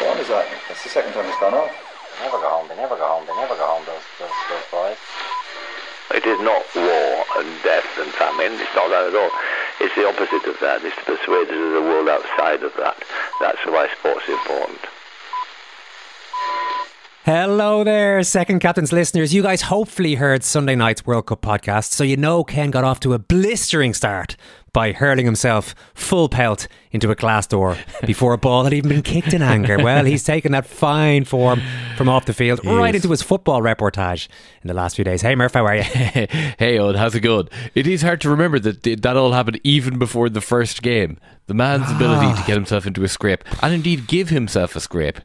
What is that? That's the second time it's gone off. They never go home, they never go home, they never go home, those boys. It is not war and death and famine, it's not that at all. It's the opposite of that, it's to persuade us of the world outside of that. That's why sport's important. Hello there, Second Captains listeners. You guys hopefully heard Sunday night's World Cup podcast, so you know Ken got off to a blistering start by hurling himself full pelt into a glass door before a ball had even been kicked in anger. Well, he's taken that fine form from off the field right into his football reportage in the last few days. Hey Murph, how are you? Hey Owen, how's it going? It is hard to remember that that all happened even before the first game. The man's ability to get himself into a scrape, and indeed give himself a scrape,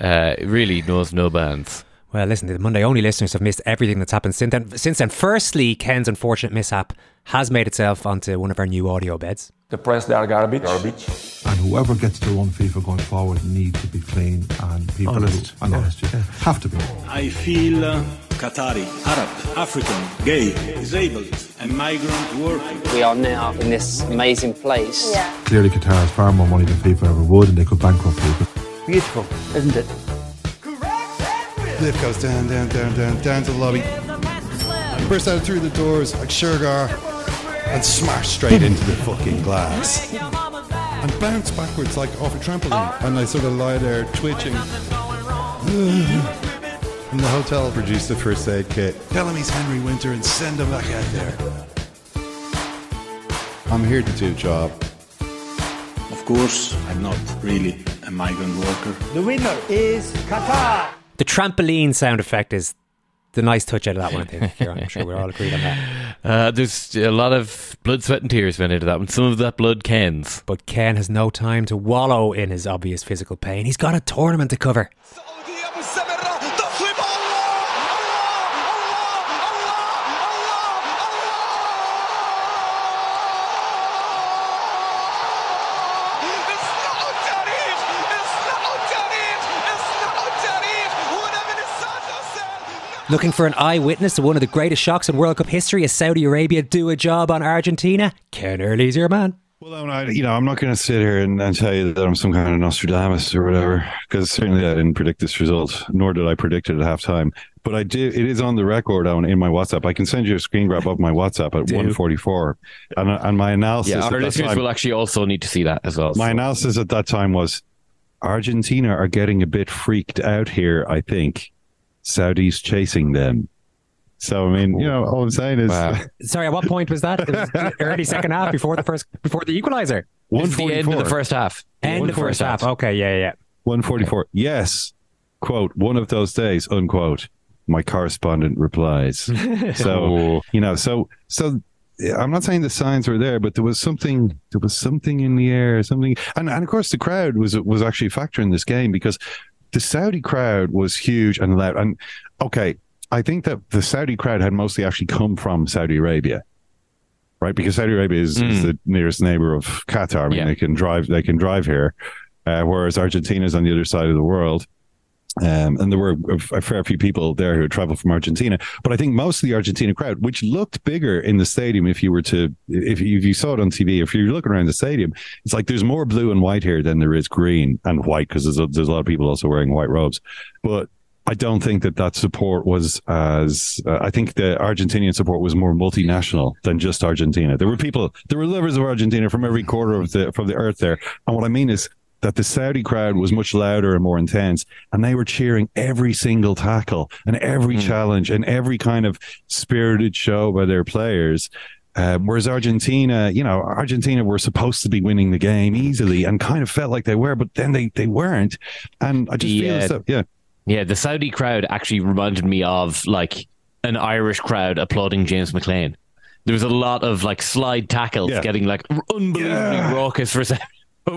really knows no bounds. Well, listen, the Monday Only listeners have missed everything that's happened since then. Firstly, Ken's unfortunate mishap has made itself onto one of our new audio beds. The press, they are garbage. And whoever gets to run FIFA going forward needs to be clean and people honest. And honest, yeah. Have to be. I feel Qatari, Arab, African, gay, disabled and migrant worker. We are now in this amazing place. Yeah. Clearly Qatar has far more money than FIFA ever would, and they could bankrupt FIFA. Beautiful, isn't it? Lift goes down to the lobby. Burst out through the doors like Shergar and smash straight into the fucking glass. And bounce backwards like off a trampoline. And I sort of lie there twitching. And the hotel produced the first aid kit. Tell him he's Henry Winter and send him back out there. I'm here to do a job. Of course, I'm not really a migrant worker. The winner is Qatar. The trampoline sound effect is the nice touch out of that one, I think. I'm sure we're all agreed on that. There's a lot of blood, sweat and tears went into that one. Some of that blood Ken's. But Ken has no time to wallow in his obvious physical pain. He's got a tournament to cover. Looking for an eyewitness to one of the greatest shocks in World Cup history as Saudi Arabia do a job on Argentina? Ken Early's your man. Well, I'm not going to sit here and tell you that I'm some kind of Nostradamus or whatever, because certainly I didn't predict this result, nor did I predict it at halftime. But I did. It is on the record in my WhatsApp. I can send you a screen grab of my WhatsApp at 1:44, and my analysis. Yeah, our listeners will actually also need to see that as well. My analysis at that time was Argentina are getting a bit freaked out here, I think. Saudi's chasing them. So all I'm saying is, sorry, at what point was that? It was early second half before the equalizer. 1:44. End of the first half. End of the first half. Okay, yeah. 1:44. Yes. Quote, one of those days, unquote. My correspondent replies. So I'm not saying the signs were there, but there was something in the air, and of course the crowd was actually a factor in this game, because the Saudi crowd was huge and loud. And okay, I think that the Saudi crowd had mostly actually come from Saudi Arabia, right? Because Saudi Arabia is the nearest neighbor of Qatar. I mean, they can drive here, whereas Argentina is on the other side of the world. And there were a fair few people there who had traveled from Argentina, but I think most of the Argentina crowd, which looked bigger in the stadium, if you saw it on TV, if you're looking around the stadium, it's like there's more blue and white here than there is green and white, because there's a lot of people also wearing white robes. But I don't think that support was as... I think the Argentinian support was more multinational than just Argentina. There were lovers of Argentina from every corner of the earth there. And what I mean is, that the Saudi crowd was much louder and more intense, and they were cheering every single tackle and every challenge and every kind of spirited show by their players. Whereas Argentina, you know, Argentina were supposed to be winning the game easily and kind of felt like they were, but then they weren't. And I just feel so, Yeah, the Saudi crowd actually reminded me of like an Irish crowd applauding James McLean. There was a lot of like slide tackles getting like unbelievably raucous receptions. There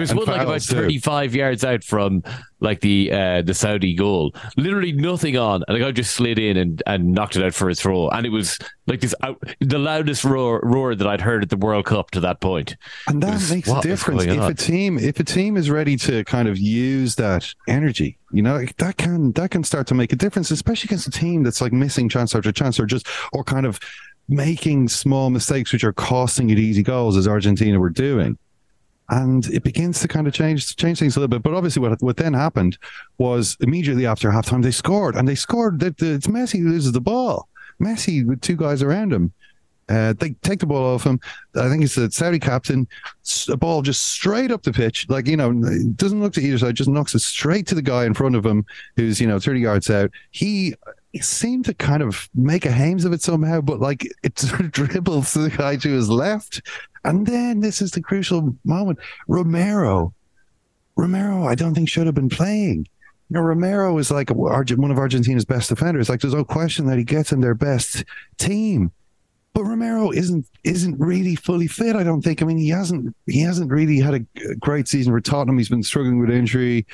was one like about 35 yards out from like the Saudi goal, literally nothing on, and the guy just slid in and knocked it out for a throw, and it was like this the loudest roar that I'd heard at the World Cup to that point. And that makes a difference if a team is ready to kind of use that energy. You know, that can start to make a difference, especially against a team that's like missing chance after chance or kind of making small mistakes which are costing it easy goals, as Argentina were doing. And it begins to kind of change things a little bit. But obviously what then happened was immediately after halftime, they scored. And they scored. It's Messi who loses the ball. Messi with two guys around him. They take the ball off him. I think it's the Saudi captain. A ball just straight up the pitch. Like, you know, doesn't look to either side, just knocks it straight to the guy in front of him who's, you know, 30 yards out. He seemed to kind of make a hames of it somehow, but like it sort of dribbles to the guy to his left. And then this is the crucial moment. Romero, I don't think should have been playing. You know, Romero is like one of Argentina's best defenders. Like, there's no question that he gets in their best team. But Romero isn't really fully fit, I don't think. I mean, he hasn't really had a great season for Tottenham. He's been struggling with injury.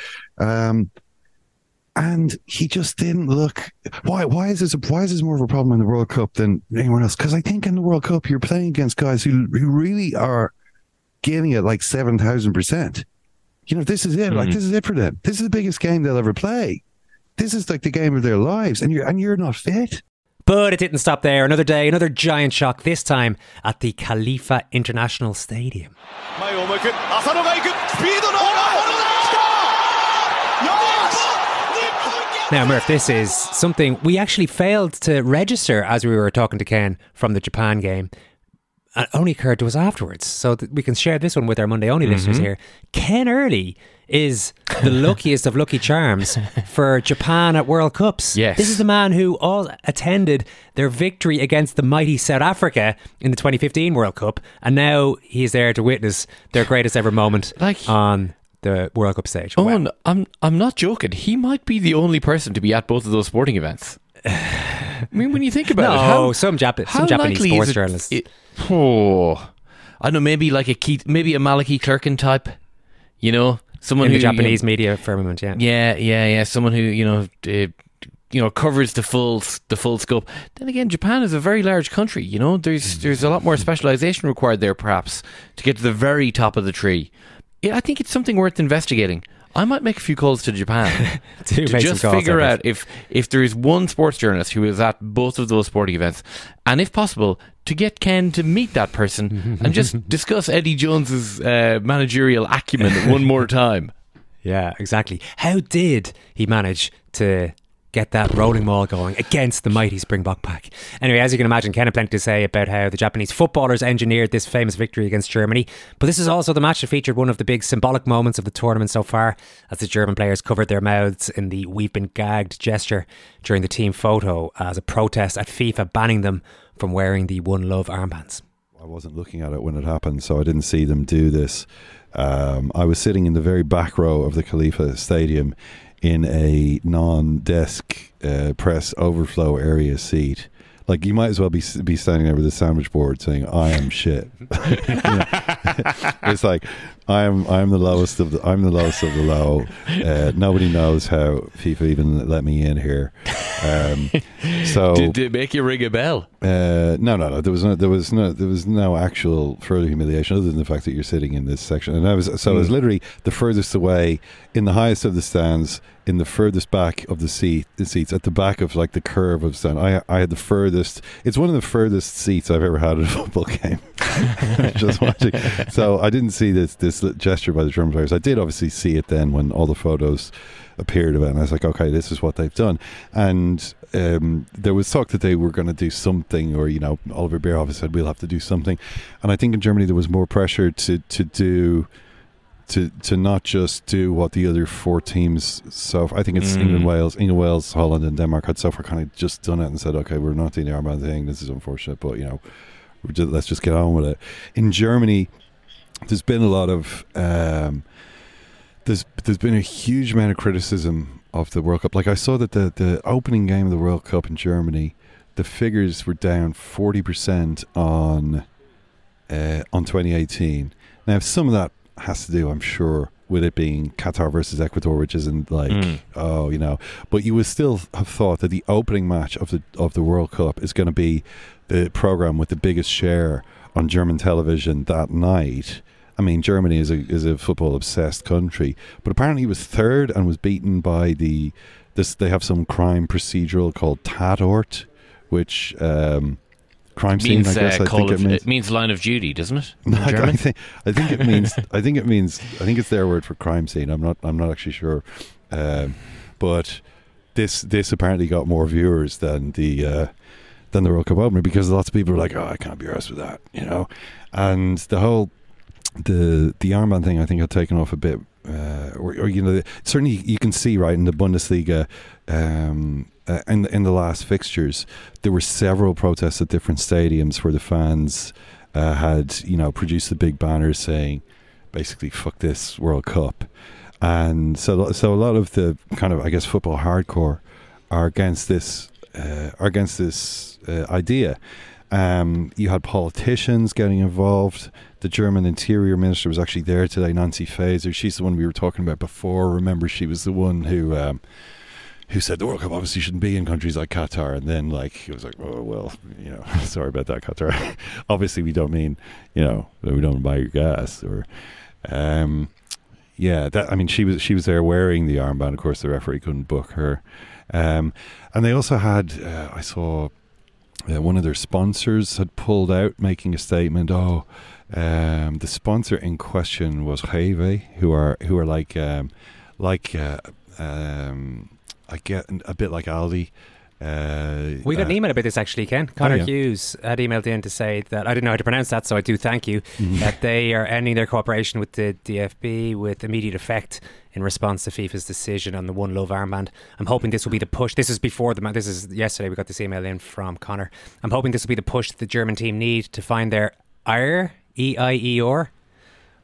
And he just didn't look. Why is this more of a problem in the World Cup than anyone else? Because I think in the World Cup you're playing against guys who really are giving it like 7,000%. You know, this is it. Like, this is it for them. This is the biggest game they'll ever play. This is like the game of their lives, and you're not fit. But it didn't stop there. Another day, another giant shock. This time at the Khalifa International Stadium. Now, Murph, this is something we actually failed to register as we were talking to Ken from the Japan game. It only occurred to us afterwards. So we can share this one with our Monday Only listeners here. Ken Early is the luckiest of lucky charms for Japan at World Cups. Yes. This is the man who all attended their victory against the mighty South Africa in the 2015 World Cup. And now he's there to witness their greatest ever moment on the World Cup stage. Oh, wow. No, I'm not joking. He might be the only person to be at both of those sporting events. I mean, when you think about some Japanese sports journalists. I don't know, maybe like maybe a Malachy Clerken type, you know, someone in the Japanese media firmament. Yeah. Someone who covers the full scope. Then again, Japan is a very large country. You know, there's a lot more specialization required there, perhaps, to get to the very top of the tree. Yeah, I think it's something worth investigating. I might make a few calls to Japan to just figure out if there is one sports journalist who is at both of those sporting events, and if possible, to get Ken to meet that person and just discuss Eddie Jones's managerial acumen one more time. Yeah, exactly. How did he manage to get that rolling ball going against the mighty Springbok pack? Anyway, as you can imagine, Ken had plenty to say about how the Japanese footballers engineered this famous victory against Germany. But this is also the match that featured one of the big symbolic moments of the tournament so far, as the German players covered their mouths in the "we've been gagged" gesture during the team photo as a protest at FIFA banning them from wearing the One Love armbands. I wasn't looking at it when it happened, so I didn't see them do this. I was sitting in the very back row of the Khalifa Stadium in a non-desk press overflow area seat. Like, you might as well be standing there with a sandwich board saying, "I am shit." It's like, I'm the lowest of the low. Nobody knows how FIFA even let me in here. So did it make you ring a bell? No. There was no actual further humiliation other than the fact that you're sitting in this section. And I was literally the furthest away, in the highest of the stands, in the furthest back of the seats, at the back of like the curve of the stand. I had the furthest. It's one of the furthest seats I've ever had at a football game. Just watching. So I didn't see this gesture by the German players. I did obviously see it then when all the photos appeared about it, and I was like, okay, this is what they've done. And there was talk that they were going to do something, or, you know, Oliver Bierhoff said we'll have to do something. And I think in Germany there was more pressure to do to not just do what the other four teams, so I think it's England, Wales, Holland and Denmark had so far kind of just done it and said, okay, we're not doing the armband thing, this is unfortunate, but you know, let's just get on with it. In Germany, there's been a lot of there's been a huge amount of criticism of the World Cup. Like, I saw that the opening game of the World Cup in Germany, the figures were down 40% on 2018. Now, some of that has to do, I'm sure, with it being Qatar versus Ecuador, which isn't like, but you would still have thought that the opening match of the World Cup is going to be the program with the biggest share on German television that night. I mean, Germany is a football obsessed country, but apparently he was third and was beaten by they have some crime procedural called Tatort, which crime scene. Means, I guess I think it means line of duty, doesn't it? No, I think it means I think it's their word for crime scene. I'm not actually sure, but this apparently got more viewers than the World Cup opener, because lots of people were like, oh, I can't be arsed with that, you know, and the whole. The armband thing, I think, had taken off a bit, or you know, certainly you can see right in the Bundesliga, in the last fixtures, there were several protests at different stadiums where the fans had, you know, produced the big banners saying, basically, "Fuck this World Cup," and so a lot of the kind of, I guess, football hardcore are against this idea. You had politicians getting involved. The German Interior Minister was actually there today, Nancy Faeser. She's the one we were talking about before. Remember, she was the one who said the World Cup obviously shouldn't be in countries like Qatar. And then, like, it was like, oh, well, you know, sorry about that, Qatar. Obviously, we don't mean, you know, we don't buy your gas. Or, she was there wearing the armband. Of course, the referee couldn't book her. And they also had, I saw... one of their sponsors had pulled out, making a statement. The sponsor in question was Heyve, who are I get a bit like Aldi. We got an email about this actually, Ken. Connor Hughes had emailed in to say that, I didn't know how to pronounce that, so I do thank you, that they are ending their cooperation with the DFB with immediate effect in response to FIFA's decision on the One Love armband. I'm hoping this will be the push. This is before the match. This is yesterday we got this email in from Connor. I'm hoping this will be the push that the German team need to find their E-I-E-R,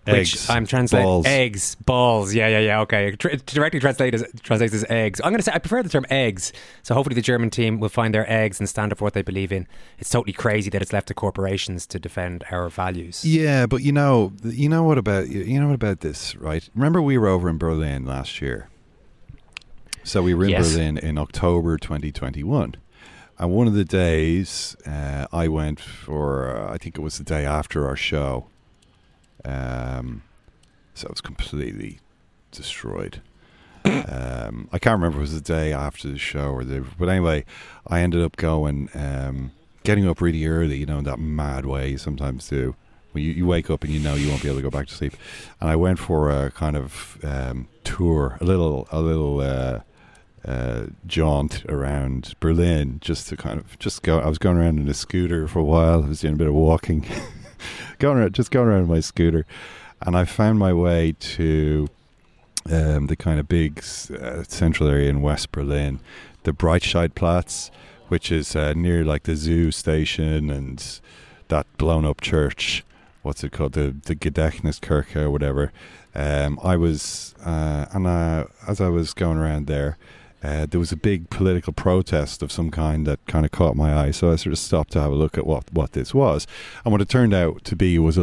which eggs, I'm translating balls. Eggs, balls. Yeah. Okay, directly translates as eggs. I'm going to say I prefer the term eggs. So hopefully the German team will find their eggs and stand up for what they believe in. It's totally crazy that it's left to corporations to defend our values. Yeah, but you know what about this, right? Remember we were over in Berlin last year. So we were in Berlin in October 2021. And one of the days I went for, I think it was the day after our show. So it was completely destroyed. I can't remember if it was the day after the show but anyway, I ended up going, getting up really early, you know, in that mad way you sometimes do. When you wake up and you know you won't be able to go back to sleep. And I went for a kind of tour, a little jaunt around Berlin, just to kind of just go. I was going around in a scooter for a while. I was doing a bit of walking. Going around on my scooter, and I found my way to the kind of big central area in West Berlin, the Breitscheidplatz, which is near like the zoo station and that blown up church. What's it called? The Gedechniskirche or whatever. As I was going around there, there was a big political protest of some kind that kind of caught my eye, so I sort of stopped to have a look at what this was, and what it turned out to be was it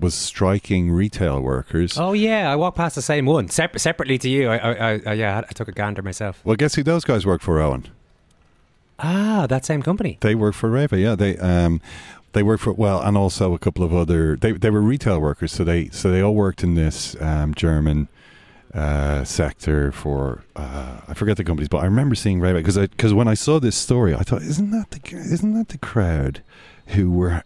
was striking retail workers. Oh yeah, I walked past the same one separately to you. I took a gander myself. Well, guess who those guys worked for, Owen? Ah, that same company. They worked for Reva. Yeah, they worked for, well, and also a couple of other. They were retail workers, so they all worked in this German. Sector for I forget the companies, but I remember seeing Rayback because when I saw this story, I thought, isn't that the crowd who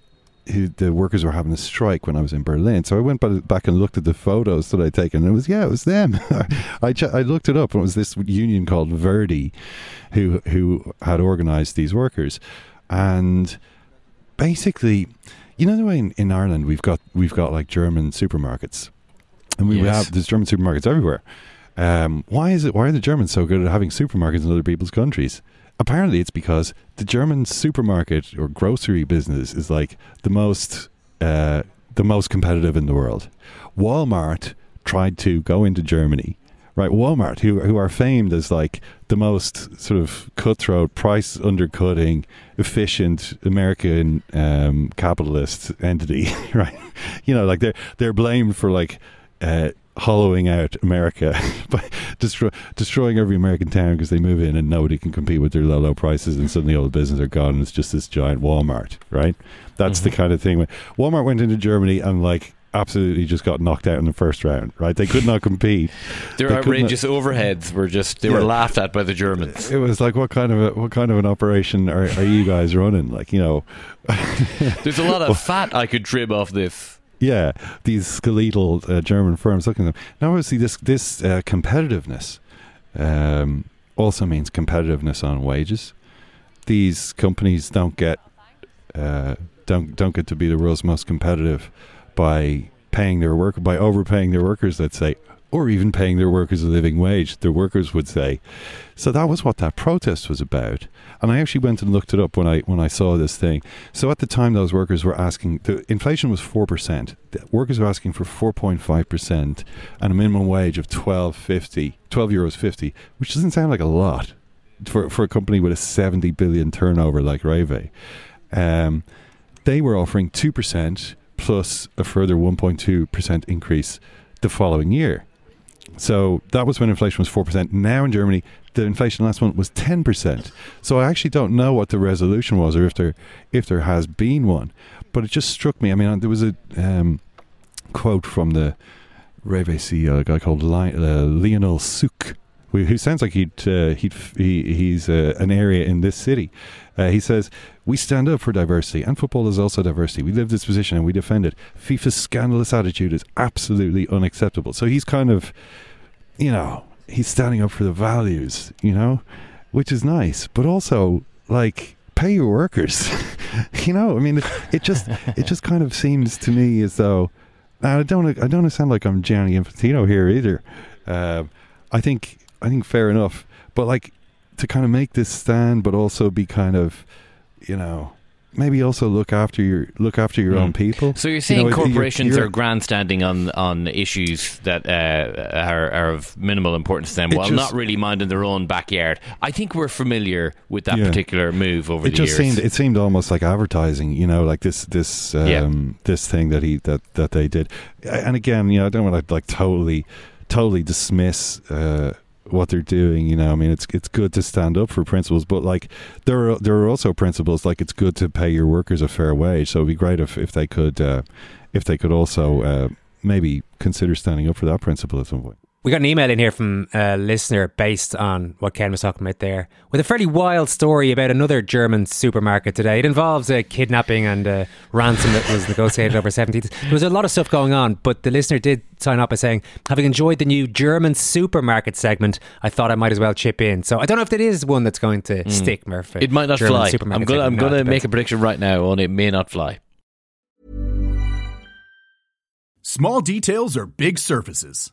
the workers were having a strike when I was in Berlin? So I went back and looked at the photos that I'd taken, and it was them. I looked it up, and it was this union called Verdi who had organised these workers, and basically, you know the way in Ireland we've got like German supermarkets. And we would have, there's German supermarkets everywhere. Why is it? Why are the Germans so good at having supermarkets in other people's countries? Apparently, it's because the German supermarket or grocery business is like the most competitive in the world. Walmart tried to go into Germany, right? Walmart, who are famed as like the most sort of cutthroat, price undercutting, efficient American capitalist entity, right? You know, like they're blamed for like. Hollowing out America by destroying every American town because they move in and nobody can compete with their low prices, and suddenly all the businesses are gone and it's just this giant Walmart, right? That's the kind of thing. Walmart went into Germany and like absolutely just got knocked out in the first round, right? They could not compete. Their outrageous overheads were just, they were laughed at by the Germans. It was like, what kind of an operation are you guys running? Like, you know. There's a lot of fat I could trim off this. Yeah, these skeletal German firms, looking at them. Now, obviously, this competitiveness also means competitiveness on wages. These companies don't get to be the world's most competitive by overpaying their workers, let's say, or even paying their workers a living wage, their workers would say. So that was what that protest was about. And I actually went and looked it up when I saw this thing. So at the time, those workers were asking, the inflation was 4%. The workers were asking for 4.5% and a minimum wage of €12.50, which doesn't sound like a lot for a company with a 70 billion turnover like Heyve. They were offering 2% plus a further 1.2% increase the following year. So that was when inflation was 4%. Now in Germany, the inflation last month was 10%. So I actually don't know what the resolution was, or if there has been one. But it just struck me. I mean, there was a quote from the Heyve CEO, a guy called Lionel Souk, who sounds like he's an area in this city. He says, "We stand up for diversity, and football is also diversity. We live this position and we defend it. FIFA's scandalous attitude is absolutely unacceptable." So he's kind of, you know, he's standing up for the values, you know, which is nice. But also, like, pay your workers. You know, I mean, it just kind of seems to me as though, and I don't want to sound like I'm Gianni Infantino here either. I think fair enough, but like to kind of make this stand, but also be kind of, you know, maybe also look after your own people. So you're saying, you know, corporations are grandstanding on issues that are of minimal importance to them, while not really minding their own backyard. I think we're familiar with that particular move over the years. It seemed almost like advertising, you know, like this thing that they did. And again, you know, I don't want to like totally dismiss what they're doing, you know. I mean, it's good to stand up for principles, but like there are also principles, like it's good to pay your workers a fair wage. So it'd be great if they could also maybe consider standing up for that principle at some point. We got an email in here from a listener based on what Ken was talking about there, with a fairly wild story about another German supermarket today. It involves a kidnapping and a ransom that was negotiated over 17. There was a lot of stuff going on, but the listener did sign up by saying, "Having enjoyed the new German supermarket segment, I thought I might as well chip in." So I don't know if that is one that's going to stick, Murphy. It might not fly. I'm going to make a prediction right now, and it may not fly. Small details are big surfaces.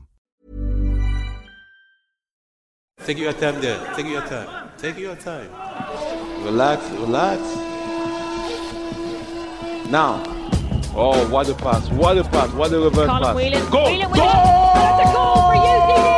Take your time there. Take your time. Take your time. Relax, relax. Now. Oh, what a pass. What a pass. What a reverse pass. Whelan. Go! Whelan. Go! That's a goal for UCD!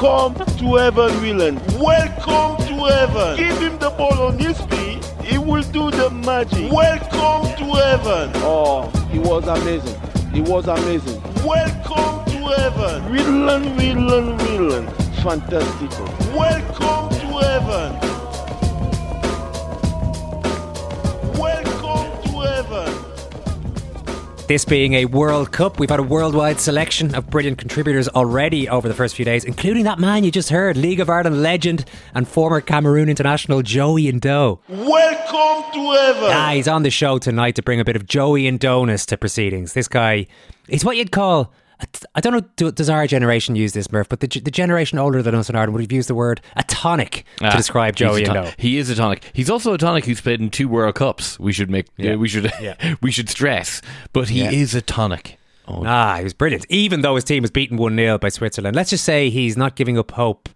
Welcome to heaven, Willen. Welcome to heaven. Give him the ball on his feet. He will do the magic. Welcome to heaven. Oh, it was amazing. It was amazing. Welcome to heaven. Willen, Willen, Willen. Fantastic. Welcome to heaven. This being a World Cup, we've had a worldwide selection of brilliant contributors already over the first few days, including that man you just heard, League of Ireland legend and former Cameroon international Joey Ndoh. Welcome to heaven! Ah, he's on the show tonight to bring a bit of Joey Ndohness to proceedings. This guy, he's what you'd call, I don't know, does our generation use this, Murph, but the generation older than us in Ireland would have used the word a tonic to describe Joey Ndoh. He is a tonic. He's also a tonic who's played in 2 World Cups. We should we should stress, but he is a tonic. Oh. Ah, he was brilliant. Even though his team was beaten 1-0 by Switzerland, let's just say he's not giving up hope.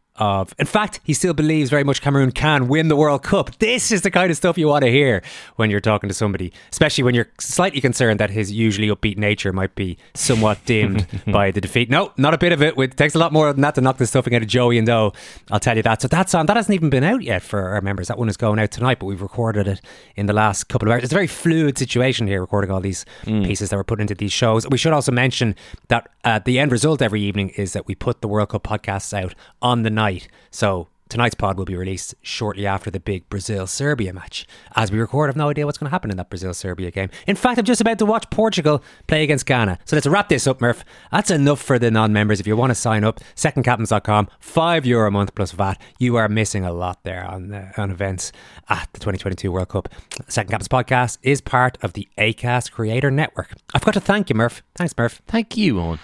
In fact, he still believes very much Cameroon can win the World Cup. This is the kind of stuff you want to hear when you're talking to somebody, especially when you're slightly concerned that his usually upbeat nature might be somewhat dimmed by the defeat. No, not a bit of it. It takes a lot more than that to knock the stuffing out of Joey Ndoh, I'll tell you that. So that's on. That hasn't even been out yet for our members. That one is going out tonight, but we've recorded it in the last couple of hours. It's a very fluid situation here, recording all these pieces that we're putting into these shows. We should also mention that the end result every evening is that we put the World Cup podcasts out on the night. So tonight's pod will be released shortly after the big Brazil-Serbia match. As we record, I've no idea what's going to happen in that Brazil-Serbia game. In fact, I'm just about to watch Portugal play against Ghana. So let's wrap this up, Murph. That's enough for the non-members. If you want to sign up, secondcaptains.com, €5 a month plus VAT. You are missing a lot there on events at the 2022 World Cup. Second Captains Podcast is part of the Acast Creator Network. I've got to thank you, Murph. Thanks, Murph. Thank you, Owen.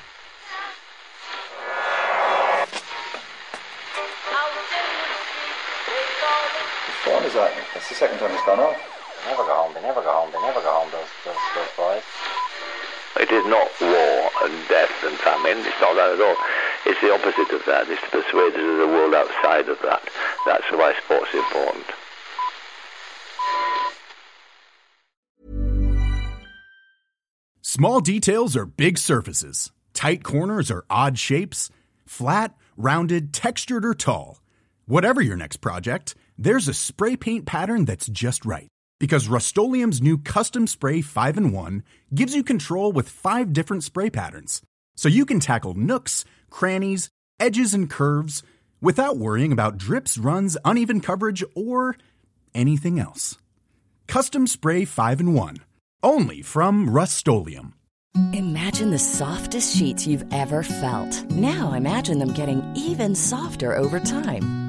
That's the second time it's gone off. They never go home, they never go home, they never go home, those boys. It is not war and death and famine, it's not that at all. It's the opposite of that, it's to persuade the world outside of that. That's why sport's important. Small details are big surfaces. Tight corners are odd shapes. Flat, rounded, textured or tall. Whatever your next project, there's a spray paint pattern that's just right. Because Rust-Oleum's new Custom Spray 5-in-1 gives you control with 5 different spray patterns. So you can tackle nooks, crannies, edges, and curves without worrying about drips, runs, uneven coverage, or anything else. Custom Spray 5-in-1. Only from Rust-Oleum. Imagine the softest sheets you've ever felt. Now imagine them getting even softer over time.